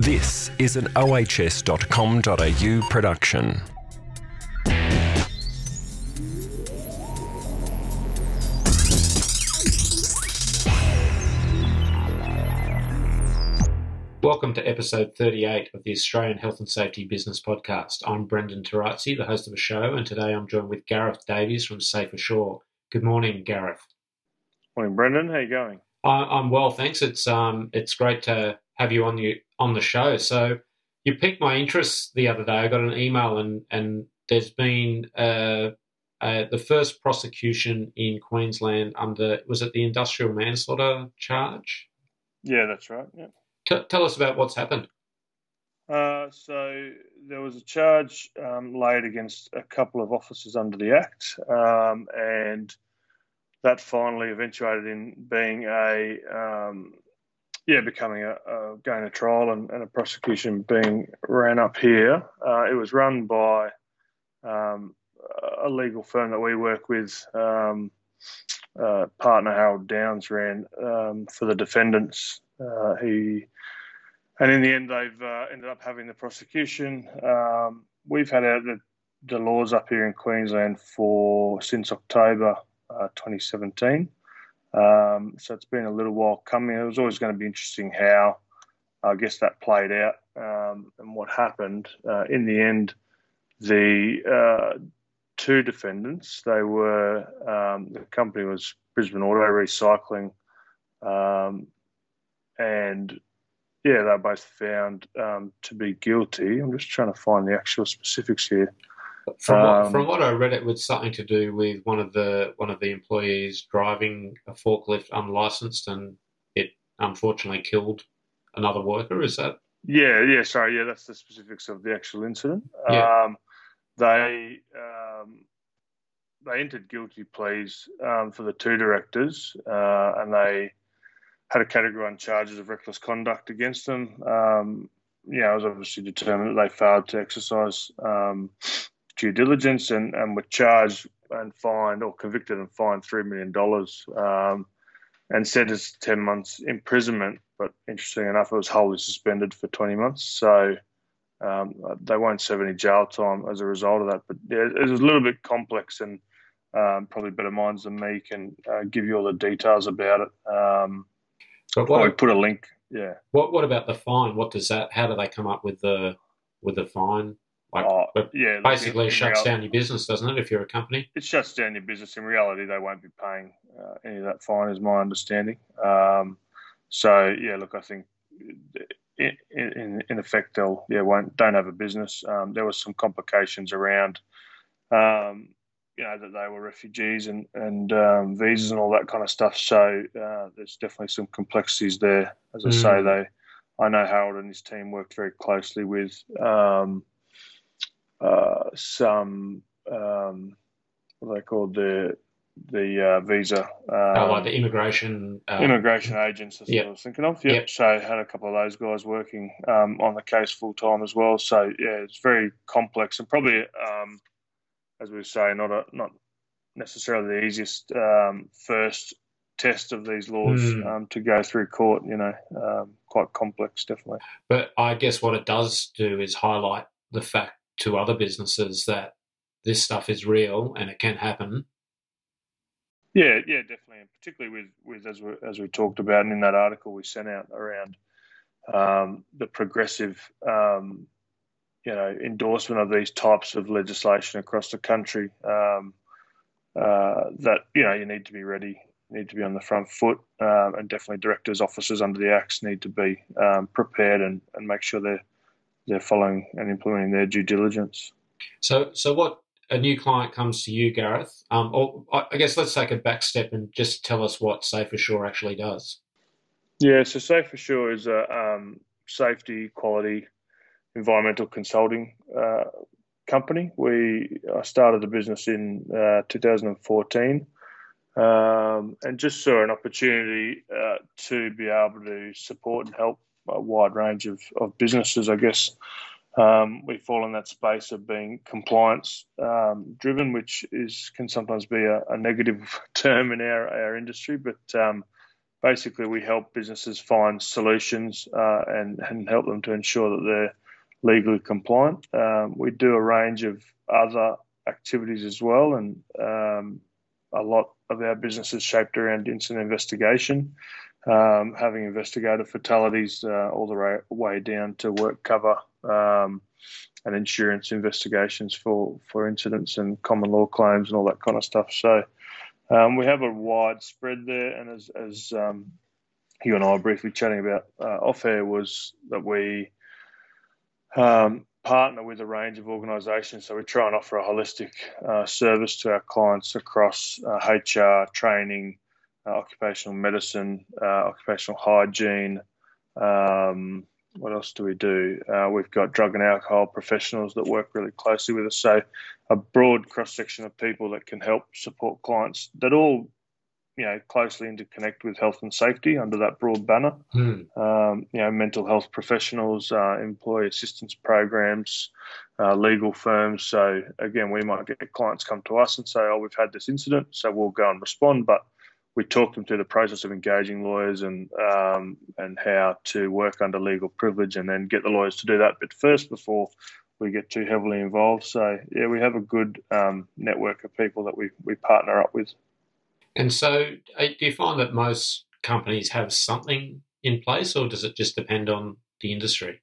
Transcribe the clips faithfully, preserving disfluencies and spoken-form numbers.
This is an O H S dot com dot A U production. Welcome to episode thirty-eight of the Australian Health and Safety Business Podcast. I'm Brendan Tarazzi, the host of the show, and today I'm joined with Gareth Davies from SafeAssure. Good morning, Gareth. Morning, Brendan. How are you going? I'm well, thanks. It's um, it's great to have you on the on the show. So you piqued my interest the other day. I got an email, and and there's been uh, uh, the first prosecution in Queensland under, was it the Industrial Manslaughter charge? Yeah, that's right. Yeah. T- tell us about what's happened. Uh, so there was a charge um, laid against a couple of officers under the Act, um, and that finally eventuated in being a um, yeah becoming a, a going to trial and, and a prosecution being ran up here. Uh, it was run by um, a legal firm that we work with. Um, uh, partner Harold Downs ran um, for the defendants. Uh, he and in the end, they've uh, ended up having the prosecution. Um, we've had our, the, the laws up here in Queensland for since October uh, twenty seventeen, um, so it's been a little while coming. It was always going to be interesting how, I guess, that played out um, and what happened. Uh, in the end, the uh, two defendants, they were um, the company was Brisbane Auto Recycling. Um, And, yeah, they're both found um, to be guilty. I'm just trying to find the actual specifics here. From what, um, from what I read, it was something to do with one of the one of the employees driving a forklift unlicensed, and it unfortunately killed another worker. Is that? Yeah, yeah. Sorry, yeah. That's the specifics of the actual incident. Yeah. Um, they um, they entered guilty pleas um, for the two directors, uh, and they had a category one charges of reckless conduct against them. Um, yeah, I was obviously determined that they failed to exercise um, due diligence and, and were charged and fined or convicted and fined three million dollars um, and sentenced to ten months imprisonment. But interestingly enough, it was wholly suspended for twenty months. So um, they won't serve any jail time as a result of that. But yeah, it was a little bit complex, and um, probably better minds than me can uh, give you all the details about it. Um, But what, I put a link. Yeah. What What about the fine? What does that? How do they come up with the with the fine? Like, oh, yeah, basically, it shuts reality, down your business, doesn't it? If you're a company, it shuts down your business. In reality, they won't be paying uh, any of that fine, is my understanding. Um, so yeah, look, I think in in, in effect, they'll yeah won't don't have a business. Um, there was some complications around, um, you know, that they were refugees and, and um, visas and all that kind of stuff. So uh, there's definitely some complexities there. As I mm. say, they, I know Harold and his team worked very closely with um, uh, some, um, what are they called, the the uh, visa. Um, oh, like the immigration. Uh, immigration agents, that's yep. what I was thinking of. Yep. yep. So had a couple of those guys working um, on the case full time as well. So, yeah, it's very complex and probably um, – as we say, not a, not necessarily the easiest um, first test of these laws mm. um, to go through court, you know, um, quite complex, definitely. But I guess what it does do is highlight the fact to other businesses that this stuff is real and it can happen. Yeah, yeah, definitely, and particularly with, with as, we, as we talked about and in that article we sent out around um, the progressive um you know, endorsement of these types of legislation across the country um, uh, that, you know, you need to be ready, need to be on the front foot, um, and definitely directors, officers under the Acts need to be um, prepared and, and make sure they're, they're following and implementing their due diligence. So so what a new client comes to you, Gareth, um, or I guess let's take a back step and just tell us what SafeAssure actually does. Yeah, so SafeAssure is a um, safety, quality, environmental consulting uh, company. We I started the business in uh, two thousand fourteen um, and just saw an opportunity uh, to be able to support and help a wide range of, of businesses, I guess. Um, we fall in that space of being compliance um, driven, which is can sometimes be a, a negative term in our, our industry, but um, basically we help businesses find solutions uh, and, and help them to ensure that they're legally compliant. Um, we do a range of other activities as well, and um, a lot of our business is shaped around incident investigation, um, having investigated fatalities uh, all the ra- way down to work cover um, and insurance investigations for, for incidents and common law claims and all that kind of stuff. So um, we have a wide spread there, and as, as um, you and I were briefly chatting about uh, off air, was that we um, partner with a range of organisations, so we try and offer a holistic uh, service to our clients across uh, H R, training, uh, occupational medicine, uh, occupational hygiene. Um, what else do we do? Uh, we've got drug and alcohol professionals that work really closely with us, so a broad cross-section of people that can help support clients that all, you know, closely interconnect with health and safety under that broad banner. Mm. Um, you know, mental health professionals, uh, employee assistance programs, uh, legal firms. So again, we might get clients come to us and say, "Oh, we've had this incident," so we'll go and respond. But we talk them through the process of engaging lawyers and um, and how to work under legal privilege, and then get the lawyers to do that bit first before we get too heavily involved. So yeah, we have a good um, network of people that we we partner up with. And so do you find that most companies have something in place, or does it just depend on the industry?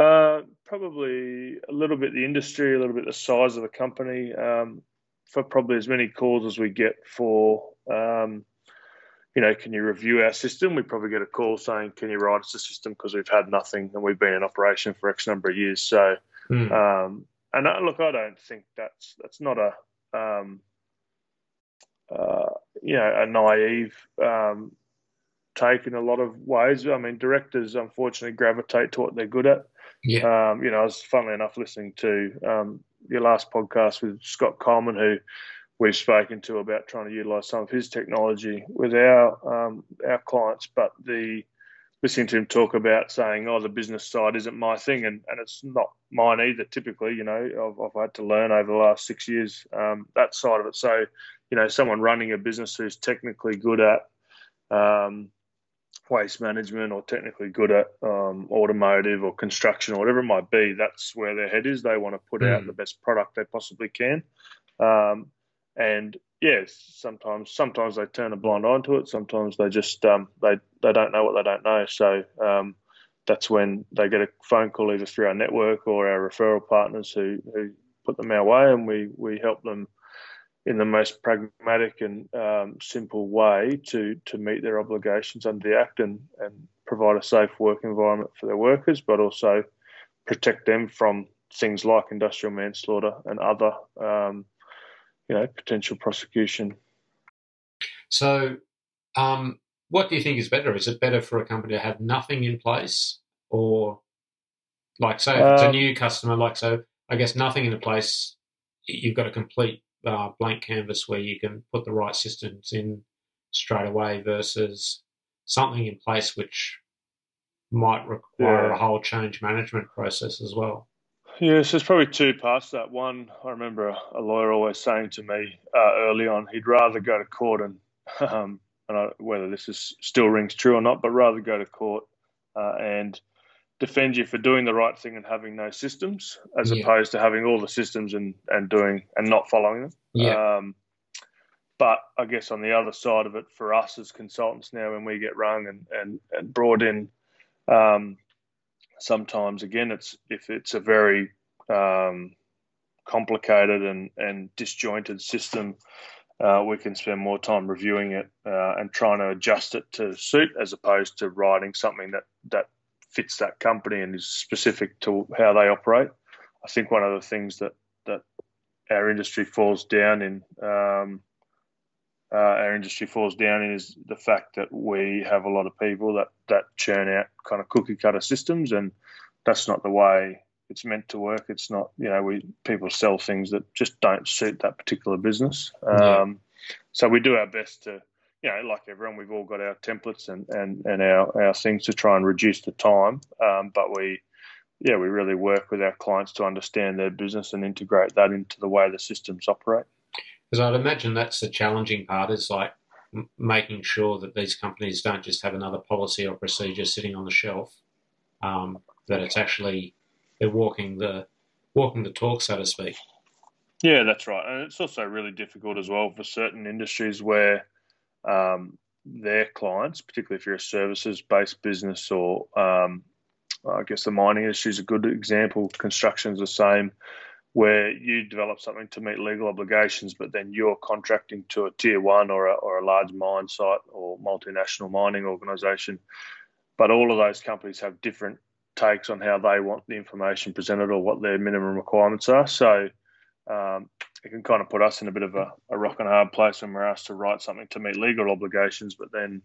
Uh, probably a little bit the industry, a little bit the size of the company. Um, for probably as many calls as we get for, um, you know, can you review our system? We probably get a call saying, can you write us a system because we've had nothing and we've been in operation for X number of years. So, mm. um, and I, look, I don't think that's that's not a... Um, Uh, you know, a naive um, take in a lot of ways. I mean, directors unfortunately gravitate to what they're good at. Yeah. Um, you know, I was funnily enough listening to um, your last podcast with Scott Coleman, who we've spoken to about trying to utilise some of his technology with our um, our clients. But the listening to him talk about saying, "Oh, the business side isn't my thing," and, and it's not mine either. Typically, you know, I've, I've had to learn over the last six years um, that side of it. So, you know, someone running a business who's technically good at um, waste management or technically good at um, automotive or construction or whatever it might be, that's where their head is. They want to put mm. out the best product they possibly can. Um, and, yes, yeah, sometimes sometimes they turn a blind eye to it. Sometimes they just um, they, they don't know what they don't know. So um, that's when they get a phone call either through our network or our referral partners who, who put them our way, and we, we help them in the most pragmatic and um, simple way to, to meet their obligations under the Act and, and provide a safe work environment for their workers, but also protect them from things like industrial manslaughter and other, um, you know, potential prosecution. So um, what do you think is better? Is it better for a company to have nothing in place, or like, say, if um, it's a new customer, like, so I guess nothing in place, you've got a complete Uh, blank canvas where you can put the right systems in straight away, versus something in place which might require yeah. a whole change management process as well? Yeah, so there's probably two parts to that. One, I remember a lawyer always saying to me uh, early on, he'd rather go to court and, um, and I, whether this is still rings true or not, but rather go to court uh, and defend you for doing the right thing and having no systems, as yeah. opposed to having all the systems and, and doing and not following them. Yeah. Um, but I guess on the other side of it, for us as consultants now, when we get rung and, and, and brought in, um, sometimes again, it's if it's a very um, complicated and, and disjointed system, uh, we can spend more time reviewing it uh, and trying to adjust it to suit, as opposed to writing something that, that fits that company and is specific to how they operate. I think one of the things that, that our industry falls down in, um, uh, our industry falls down in is the fact that we have a lot of people that, that churn out kind of cookie cutter systems, and that's not the way it's meant to work. It's not, you know, we people sell things that just don't suit that particular business. Yeah. Um, so we do our best to, you know, like everyone, we've all got our templates and, and, and our, our things to try and reduce the time. Um, but we, yeah, we really work with our clients to understand their business and integrate that into the way the systems operate. Because I'd imagine that's the challenging part, is like m- making sure that these companies don't just have another policy or procedure sitting on the shelf, um, that it's actually they're walking the walking the talk, so to speak. Yeah, that's right. And it's also really difficult as well for certain industries where um, their clients, particularly if you're a services-based business or um, I guess the mining industry is a good example, construction's the same, where you develop something to meet legal obligations, but then you're contracting to a tier one or a, or a large mine site or multinational mining organisation. But all of those companies have different takes on how they want the information presented or what their minimum requirements are. So um, it can kind of put us in a bit of a, a rock and hard place when we're asked to write something to meet legal obligations, but then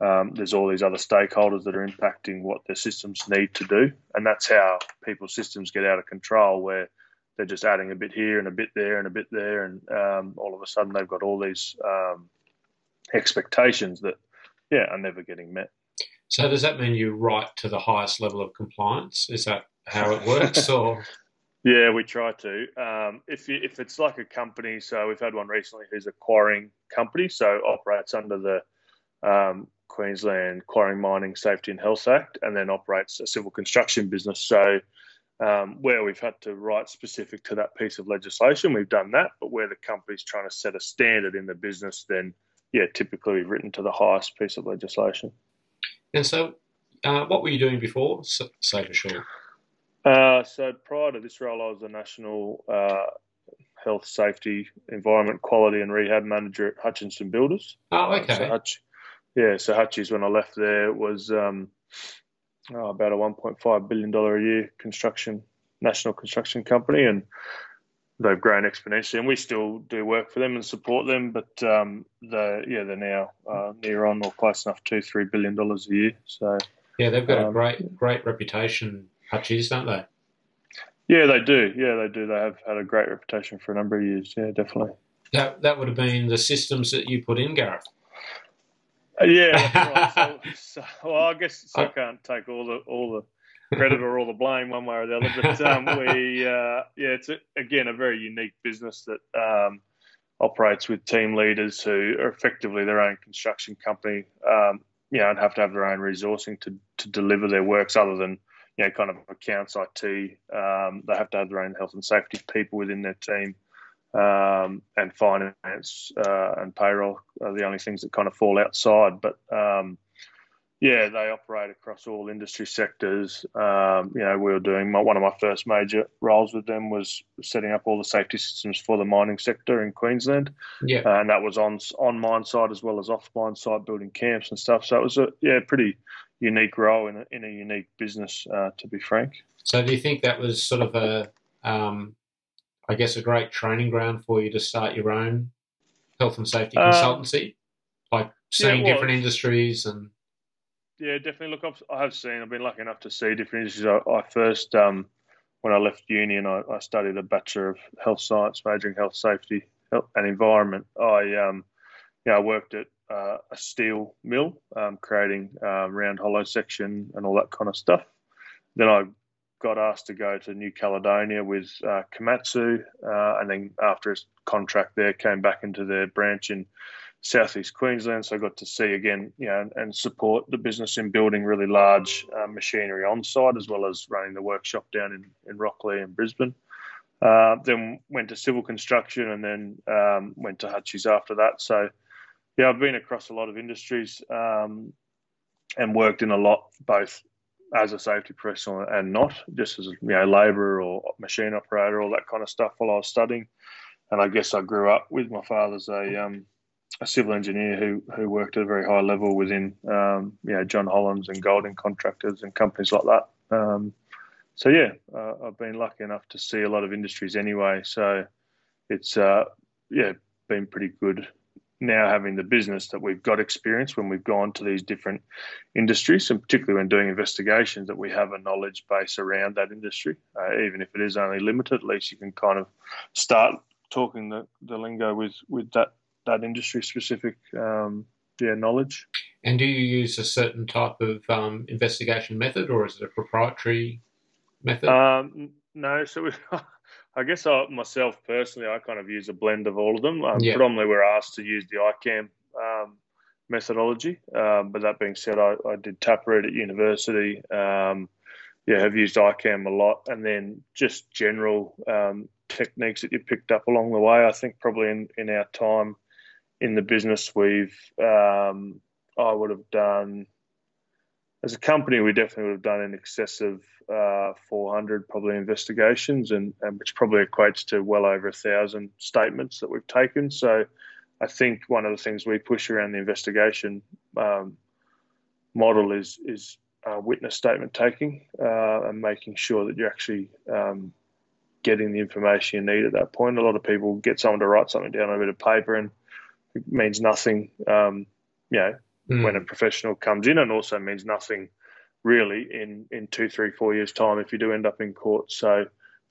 um, there's all these other stakeholders that are impacting what their systems need to do. And that's how people's systems get out of control, where they're just adding a bit here and a bit there and a bit there, and um, all of a sudden they've got all these um, expectations that, yeah, are never getting met. So does that mean you write to the highest level of compliance? Is that how it works? Or yeah, we try to. Um, if you, if it's like a company, so we've had one recently who's a quarrying company, so operates under the um, Queensland Quarrying Mining Safety and Health Act, and then operates a civil construction business. So um, where we've had to write specific to that piece of legislation, we've done that. But where the company's trying to set a standard in the business, then yeah, typically we've written to the highest piece of legislation. And so uh, what were you doing before SafeAssure? Uh, so prior to this role, I was the National uh, Health, Safety, Environment, Quality and Rehab Manager at Hutchinson Builders. Oh, okay. Uh, so Hutch, yeah, so Hutchies, when I left there, was um, oh, about a one point five billion dollars a year construction, national construction company, and they've grown exponentially, and we still do work for them and support them. But um, the yeah, they're now uh, near on or close enough to three billion dollars a year. So yeah, they've got um, a great great reputation, Hutchies, don't they? Yeah, they do. Yeah, they do. They have had a great reputation for a number of years. Yeah, definitely. That that would have been the systems that you put in, Gareth. Uh, yeah. Right. so, so, well, I guess so I can't take all the all the. credit or all the blame one way or the other, but um, we, uh, yeah, it's a, again a very unique business that um, operates with team leaders who are effectively their own construction company, um, you know, and have to have their own resourcing to to deliver their works other than, you know, kind of accounts, I T. Um, they have to have their own health and safety people within their team, um, and finance uh, and payroll are the only things that kind of fall outside, but um yeah, they operate across all industry sectors. Um, you know, we were doing my, one of my first major roles with them was setting up all the safety systems for the mining sector in Queensland. Yeah, uh, and that was on on mine site as well as off mine site, building camps and stuff. So it was a yeah pretty unique role in a, in a unique business, uh, to be frank. So do you think that was sort of a, um, I guess, a great training ground for you to start your own health and safety consultancy, uh, like seeing yeah, well, different industries and. Yeah, definitely. Look, I've, I have seen, I've been lucky enough to see different industries. I, I first, um, when I left uni and I, I studied a Bachelor of Health Science, majoring Health Safety and Environment, I um, yeah, I worked at uh, a steel mill, um, creating uh, round hollow section and all that kind of stuff. Then I got asked to go to New Caledonia with uh, Komatsu, uh, and then after a contract there, came back into their branch in Southeast Queensland, so I got to see again, you know, and, and support the business in building really large uh, machinery on site, as well as running the workshop down in, in Rocklea and Brisbane. Uh, then went to civil construction, and then um, went to Hutchies after that. So, yeah, I've been across a lot of industries, um, and worked in a lot, both as a safety professional and not, just as, you know, labourer or machine operator, all that kind of stuff while I was studying. And I guess I grew up with my father's a um, a civil engineer who who worked at a very high level within, um, you know, John Holland's and Golden Contractors and companies like that. Um, so, yeah, uh, I've been lucky enough to see a lot of industries anyway. So it's, uh, yeah, been pretty good now having the business that we've got experience when we've gone to these different industries, and particularly when doing investigations, that we have a knowledge base around that industry. Uh, even if it is only limited, at least you can kind of start talking the, the lingo with, with that that industry-specific um, yeah, knowledge. And do you use a certain type of um, investigation method, or is it a proprietary method? Um, no, so we, I guess I, myself personally, I kind of use a blend of all of them. Um, yeah. Predominantly we're asked to use the I CAM um, methodology. Um, but that being said, I, I did TapRooT at university. Um, yeah, have used I CAM a lot, and then just general um, techniques that you picked up along the way. I think probably in, in our time in the business, we've um, I would have done as a company, we definitely would have done in excess of uh, four hundred probably investigations, and, and which probably equates to well over a thousand statements that we've taken. So I think one of the things we push around the investigation um, model is is uh, witness statement taking uh, and making sure that you're actually um, getting the information you need at that point. A lot of people get someone to write something down on a bit of paper and it means nothing, um, you know, mm. when a professional comes in, and also means nothing really in, in two, three, four years' time if you do end up in court. So,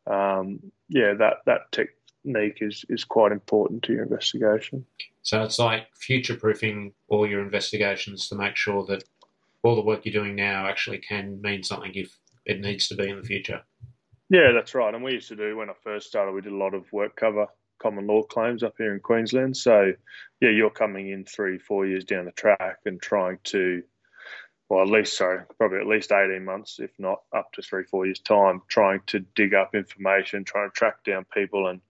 um, yeah, that, that tech, Nick is is quite important to your investigation. So it's like future-proofing all your investigations to make sure that all the work you're doing now actually can mean something if it needs to be in the future. Yeah, that's right. And we used to do, when I first started, we did a lot of work cover common law claims up here in Queensland. So, yeah, you're coming in three, four years down the track and trying to, well, at least, sorry, probably at least eighteen months, if not up to three, four years' time, trying to dig up information, trying to track down people, and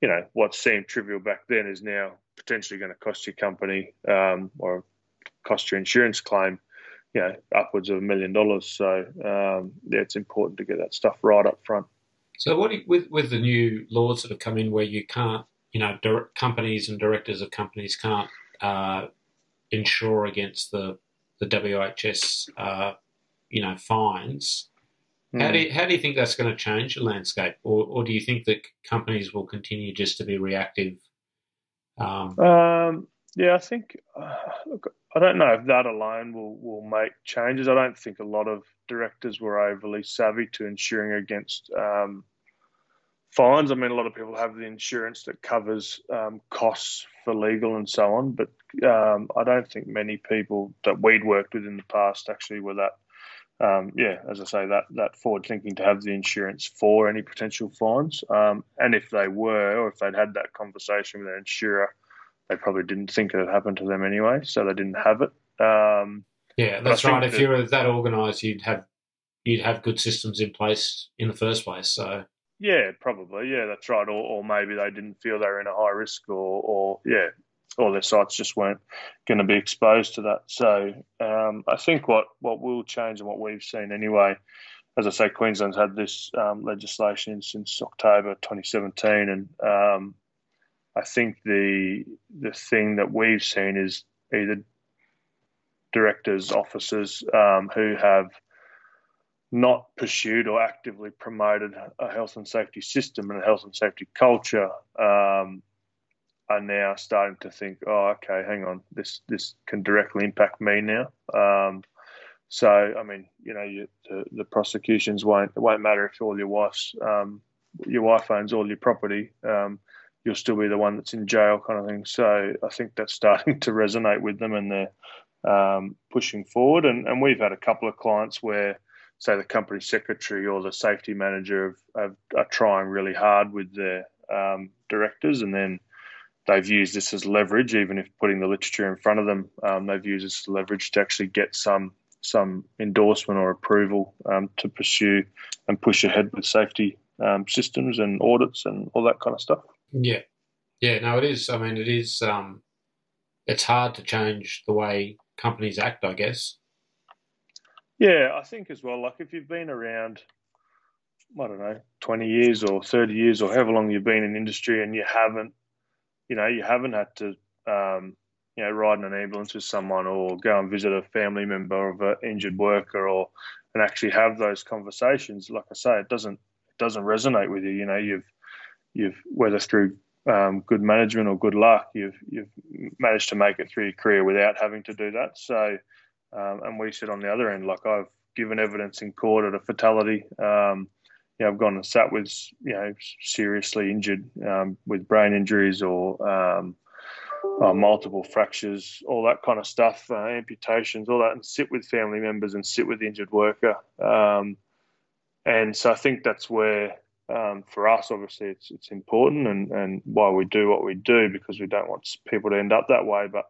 you know, what seemed trivial back then is now potentially going to cost your company um, or cost your insurance claim, you know, upwards of a million dollars. So um, yeah, it's important to get that stuff right up front. So what do you, with with the new laws that have come in, where you can't, you know, direct companies and directors of companies can't uh, insure against the the W H S, uh, you know, fines. How do, you, how do you think that's going to change the landscape, or, or do you think that companies will continue just to be reactive? Um, um, yeah, I think uh, look, I don't know if that alone will, will make changes. I don't think a lot of directors were overly savvy to insuring against um, fines. I mean, a lot of people have the insurance that covers um, costs for legal and so on, but um, I don't think many people that we'd worked with in the past actually were that Um, yeah, as I say, that, that forward thinking to have the insurance for any potential fines. Um, and if they were, or if they'd had that conversation with their insurer, they probably didn't think it had happened to them anyway, so they didn't have it. Um, yeah, that's right. If that, you were that organised, you'd have you'd have good systems in place in the first place. So yeah, probably. Yeah, that's right. Or, or maybe they didn't feel they were in a high risk, or, or yeah, or their sites just weren't going to be exposed to that. So um, I think what, what will change, and what we've seen anyway, as I say, Queensland's had this um, legislation since October twenty seventeen, and um, I think the the thing that we've seen is either directors, officers um, who have not pursued or actively promoted a health and safety system and a health and safety culture, um are now starting to think, oh, okay, hang on, this this can directly impact me now. Um, so, I mean, you know, you, the, the prosecutions won't it won't matter if all your wife's um, your wife owns all your property. Um, you'll still be the one that's in jail, kind of thing. So, I think that's starting to resonate with them, and they're um, pushing forward. And, and we've had a couple of clients where, say, the company secretary or the safety manager have, have, are trying really hard with their um, directors, and then they've used this as leverage, even if putting the literature in front of them, um, they've used this as leverage to actually get some some endorsement or approval um, to pursue and push ahead with safety um, systems and audits and all that kind of stuff. Yeah. Yeah, no, it is. I mean, it is, um, it's hard to change the way companies act, I guess. Yeah, I think as well, like if you've been around, I don't know, twenty years or thirty years or however long you've been in industry, and you haven't, You know, you haven't had to, um, you know, ride in an ambulance with someone or go and visit a family member of an injured worker, or and actually have those conversations. Like I say, it doesn't it doesn't resonate with you. You know, you've you've whether through um, good management or good luck, you've you've managed to make it through your career without having to do that. So, um, and we sit on the other end. Like I've given evidence in court at a fatality. Um, You know, I've gone and sat with, you know, seriously injured um, with brain injuries or um, uh, multiple fractures, all that kind of stuff, uh, amputations, all that, and sit with family members and sit with the injured worker. Um, and so I think that's where, um, for us, obviously, it's it's important, and, and why we do what we do, because we don't want people to end up that way. But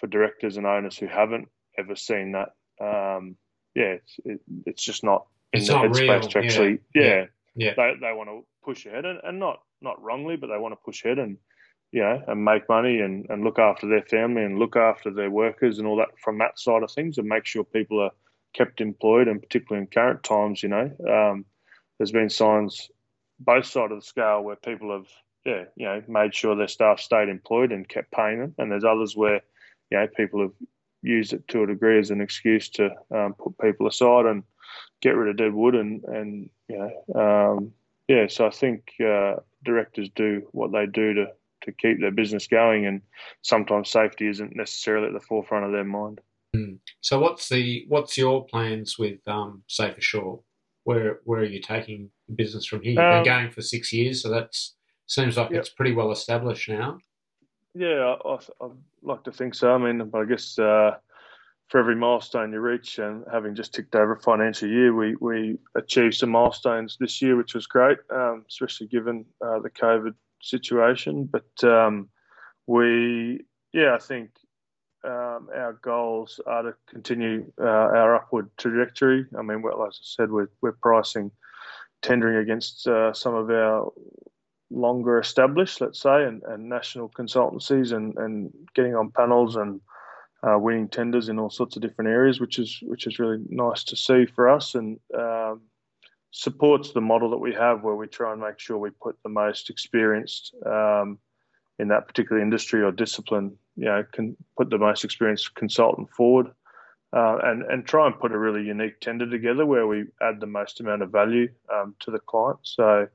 for directors and owners who haven't ever seen that, um, yeah, it's, it, it's just not in it's the headspace to actually, yeah, yeah, yeah. They they want to push ahead and, and not not wrongly, but they want to push ahead and, you know, and make money and, and look after their family and look after their workers and all that from that side of things and make sure people are kept employed, and particularly in current times, you know, um, there's been signs both sides of the scale where people have, yeah, you know, made sure their staff stayed employed and kept paying them. And there's others where, you know, people have used it to a degree as an excuse to um, put people aside and get rid of dead wood and, and you know, um, yeah, so I think uh, directors do what they do to, to keep their business going, and sometimes safety isn't necessarily at the forefront of their mind. Mm. So what's the what's your plans with um, SafeAssure? Where where are you taking the business from here? You've um, been going for six years, so that's seems like yep. It's pretty well established now. Yeah, I, I, I'd like to think so. I mean, but I guess uh, for every milestone you reach, and having just ticked over a financial year, we, we achieved some milestones this year, which was great, um, especially given uh, the COVID situation. But um, we, yeah, I think um, our goals are to continue uh, our upward trajectory. I mean, well, as I said, we're, we're pricing, tendering against uh, some of our longer established, let's say, and, and national consultancies and, and getting on panels and uh, winning tenders in all sorts of different areas, which is which is really nice to see for us, and um, supports the model that we have where we try and make sure we put the most experienced um, in that particular industry or discipline, you know, can put the most experienced consultant forward uh, and, and try and put a really unique tender together where we add the most amount of value um, to the client. So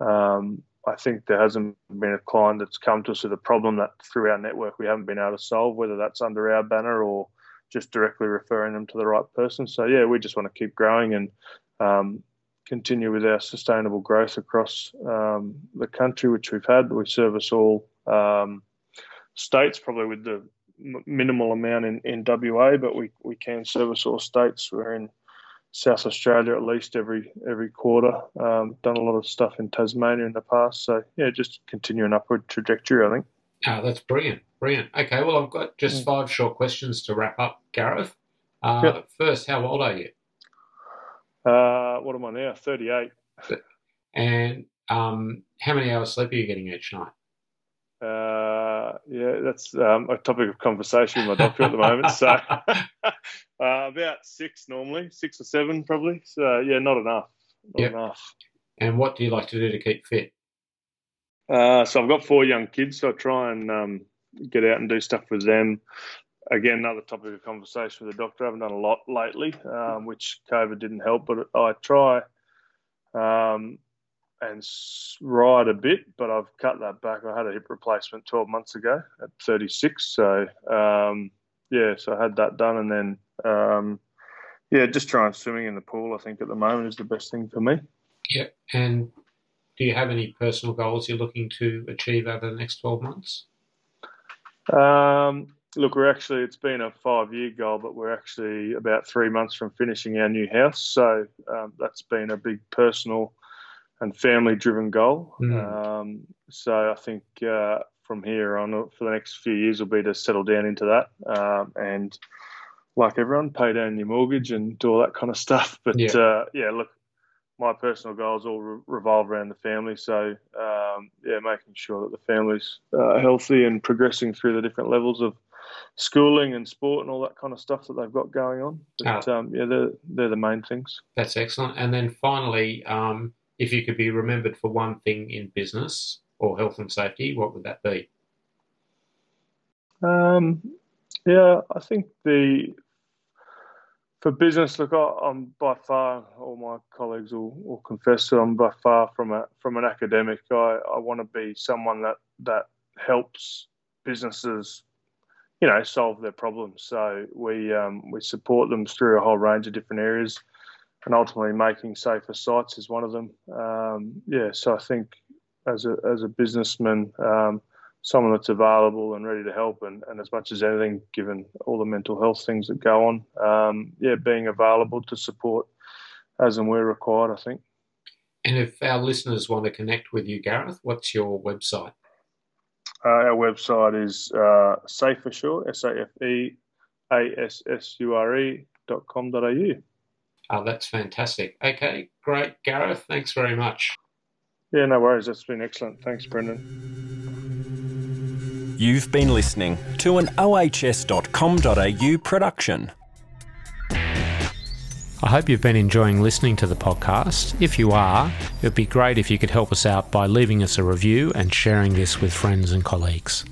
um, I think there hasn't been a client that's come to us with a problem that through our network we haven't been able to solve, whether that's under our banner or just directly referring them to the right person. So, yeah, we just want to keep growing and um, continue with our sustainable growth across um, the country, which we've had. We service all um, states, probably with the minimal amount in, in W A, but we, we can service all states. We're in South Australia at least every every quarter. Um, done a lot of stuff in Tasmania in the past. So, yeah, just continue an upward trajectory, I think. Oh, that's brilliant, brilliant. Okay, well, I've got just five short questions to wrap up, Gareth. Uh, yep. First, how old are you? Uh, what am I now? thirty-eight. And um, how many hours sleep are you getting each night? Uh, yeah, that's um, a topic of conversation with my doctor at the moment. So uh, about six normally, six or seven probably. So, yeah, not enough, not yep. enough. And what do you like to do to keep fit? Uh, so I've got four young kids, so I try and um, get out and do stuff with them. Again, another topic of conversation with the doctor. I haven't done a lot lately, um, which COVID didn't help, but I try um, and ride a bit, but I've cut that back. I had a hip replacement twelve months ago at thirty-six, so, um, yeah, so I had that done. And then, um, yeah, just trying swimming in the pool, I think, at the moment is the best thing for me. Yeah, and do you have any personal goals you're looking to achieve over the next twelve months? Um. Look, we're actually, it's been a five-year goal, but we're actually about three months from finishing our new house. So um, that's been a big personal and family-driven goal. Mm. Um, so I think uh, from here on for the next few years will be to settle down into that um, and, like everyone, pay down your mortgage and do all that kind of stuff. But, yeah, uh, yeah look, my personal goals all re- revolve around the family. So, um, yeah, making sure that the family's uh, healthy and progressing through the different levels of schooling and sport and all that kind of stuff that they've got going on. But, oh. um, yeah, they're, they're the main things. That's excellent. And then finally, um, if you could be remembered for one thing in business or health and safety, what would that be? Um, yeah, I think the for business, look, I, I'm by far, all my colleagues will, will confess that I'm by far from a from an academic. I, I want to be someone that, that helps businesses, you know, solve their problems. So we um, we support them through a whole range of different areas, and ultimately making safer sites is one of them. Um, yeah, so I think as a as a businessman, um, someone that's available and ready to help, and, and as much as anything, given all the mental health things that go on, um, yeah, being available to support as and where required, I think. And if our listeners want to connect with you, Gareth, what's your website? Uh, our website is uh, SafeAssure, S A F E A S S U R E dot com dot au. Oh, that's fantastic. Okay, great, Gareth. Thanks very much. Yeah, no worries. That's been excellent. Thanks, Brendan. You've been listening to an O H S dot com dot A U production. I hope you've been enjoying listening to the podcast. If you are, it would be great if you could help us out by leaving us a review and sharing this with friends and colleagues.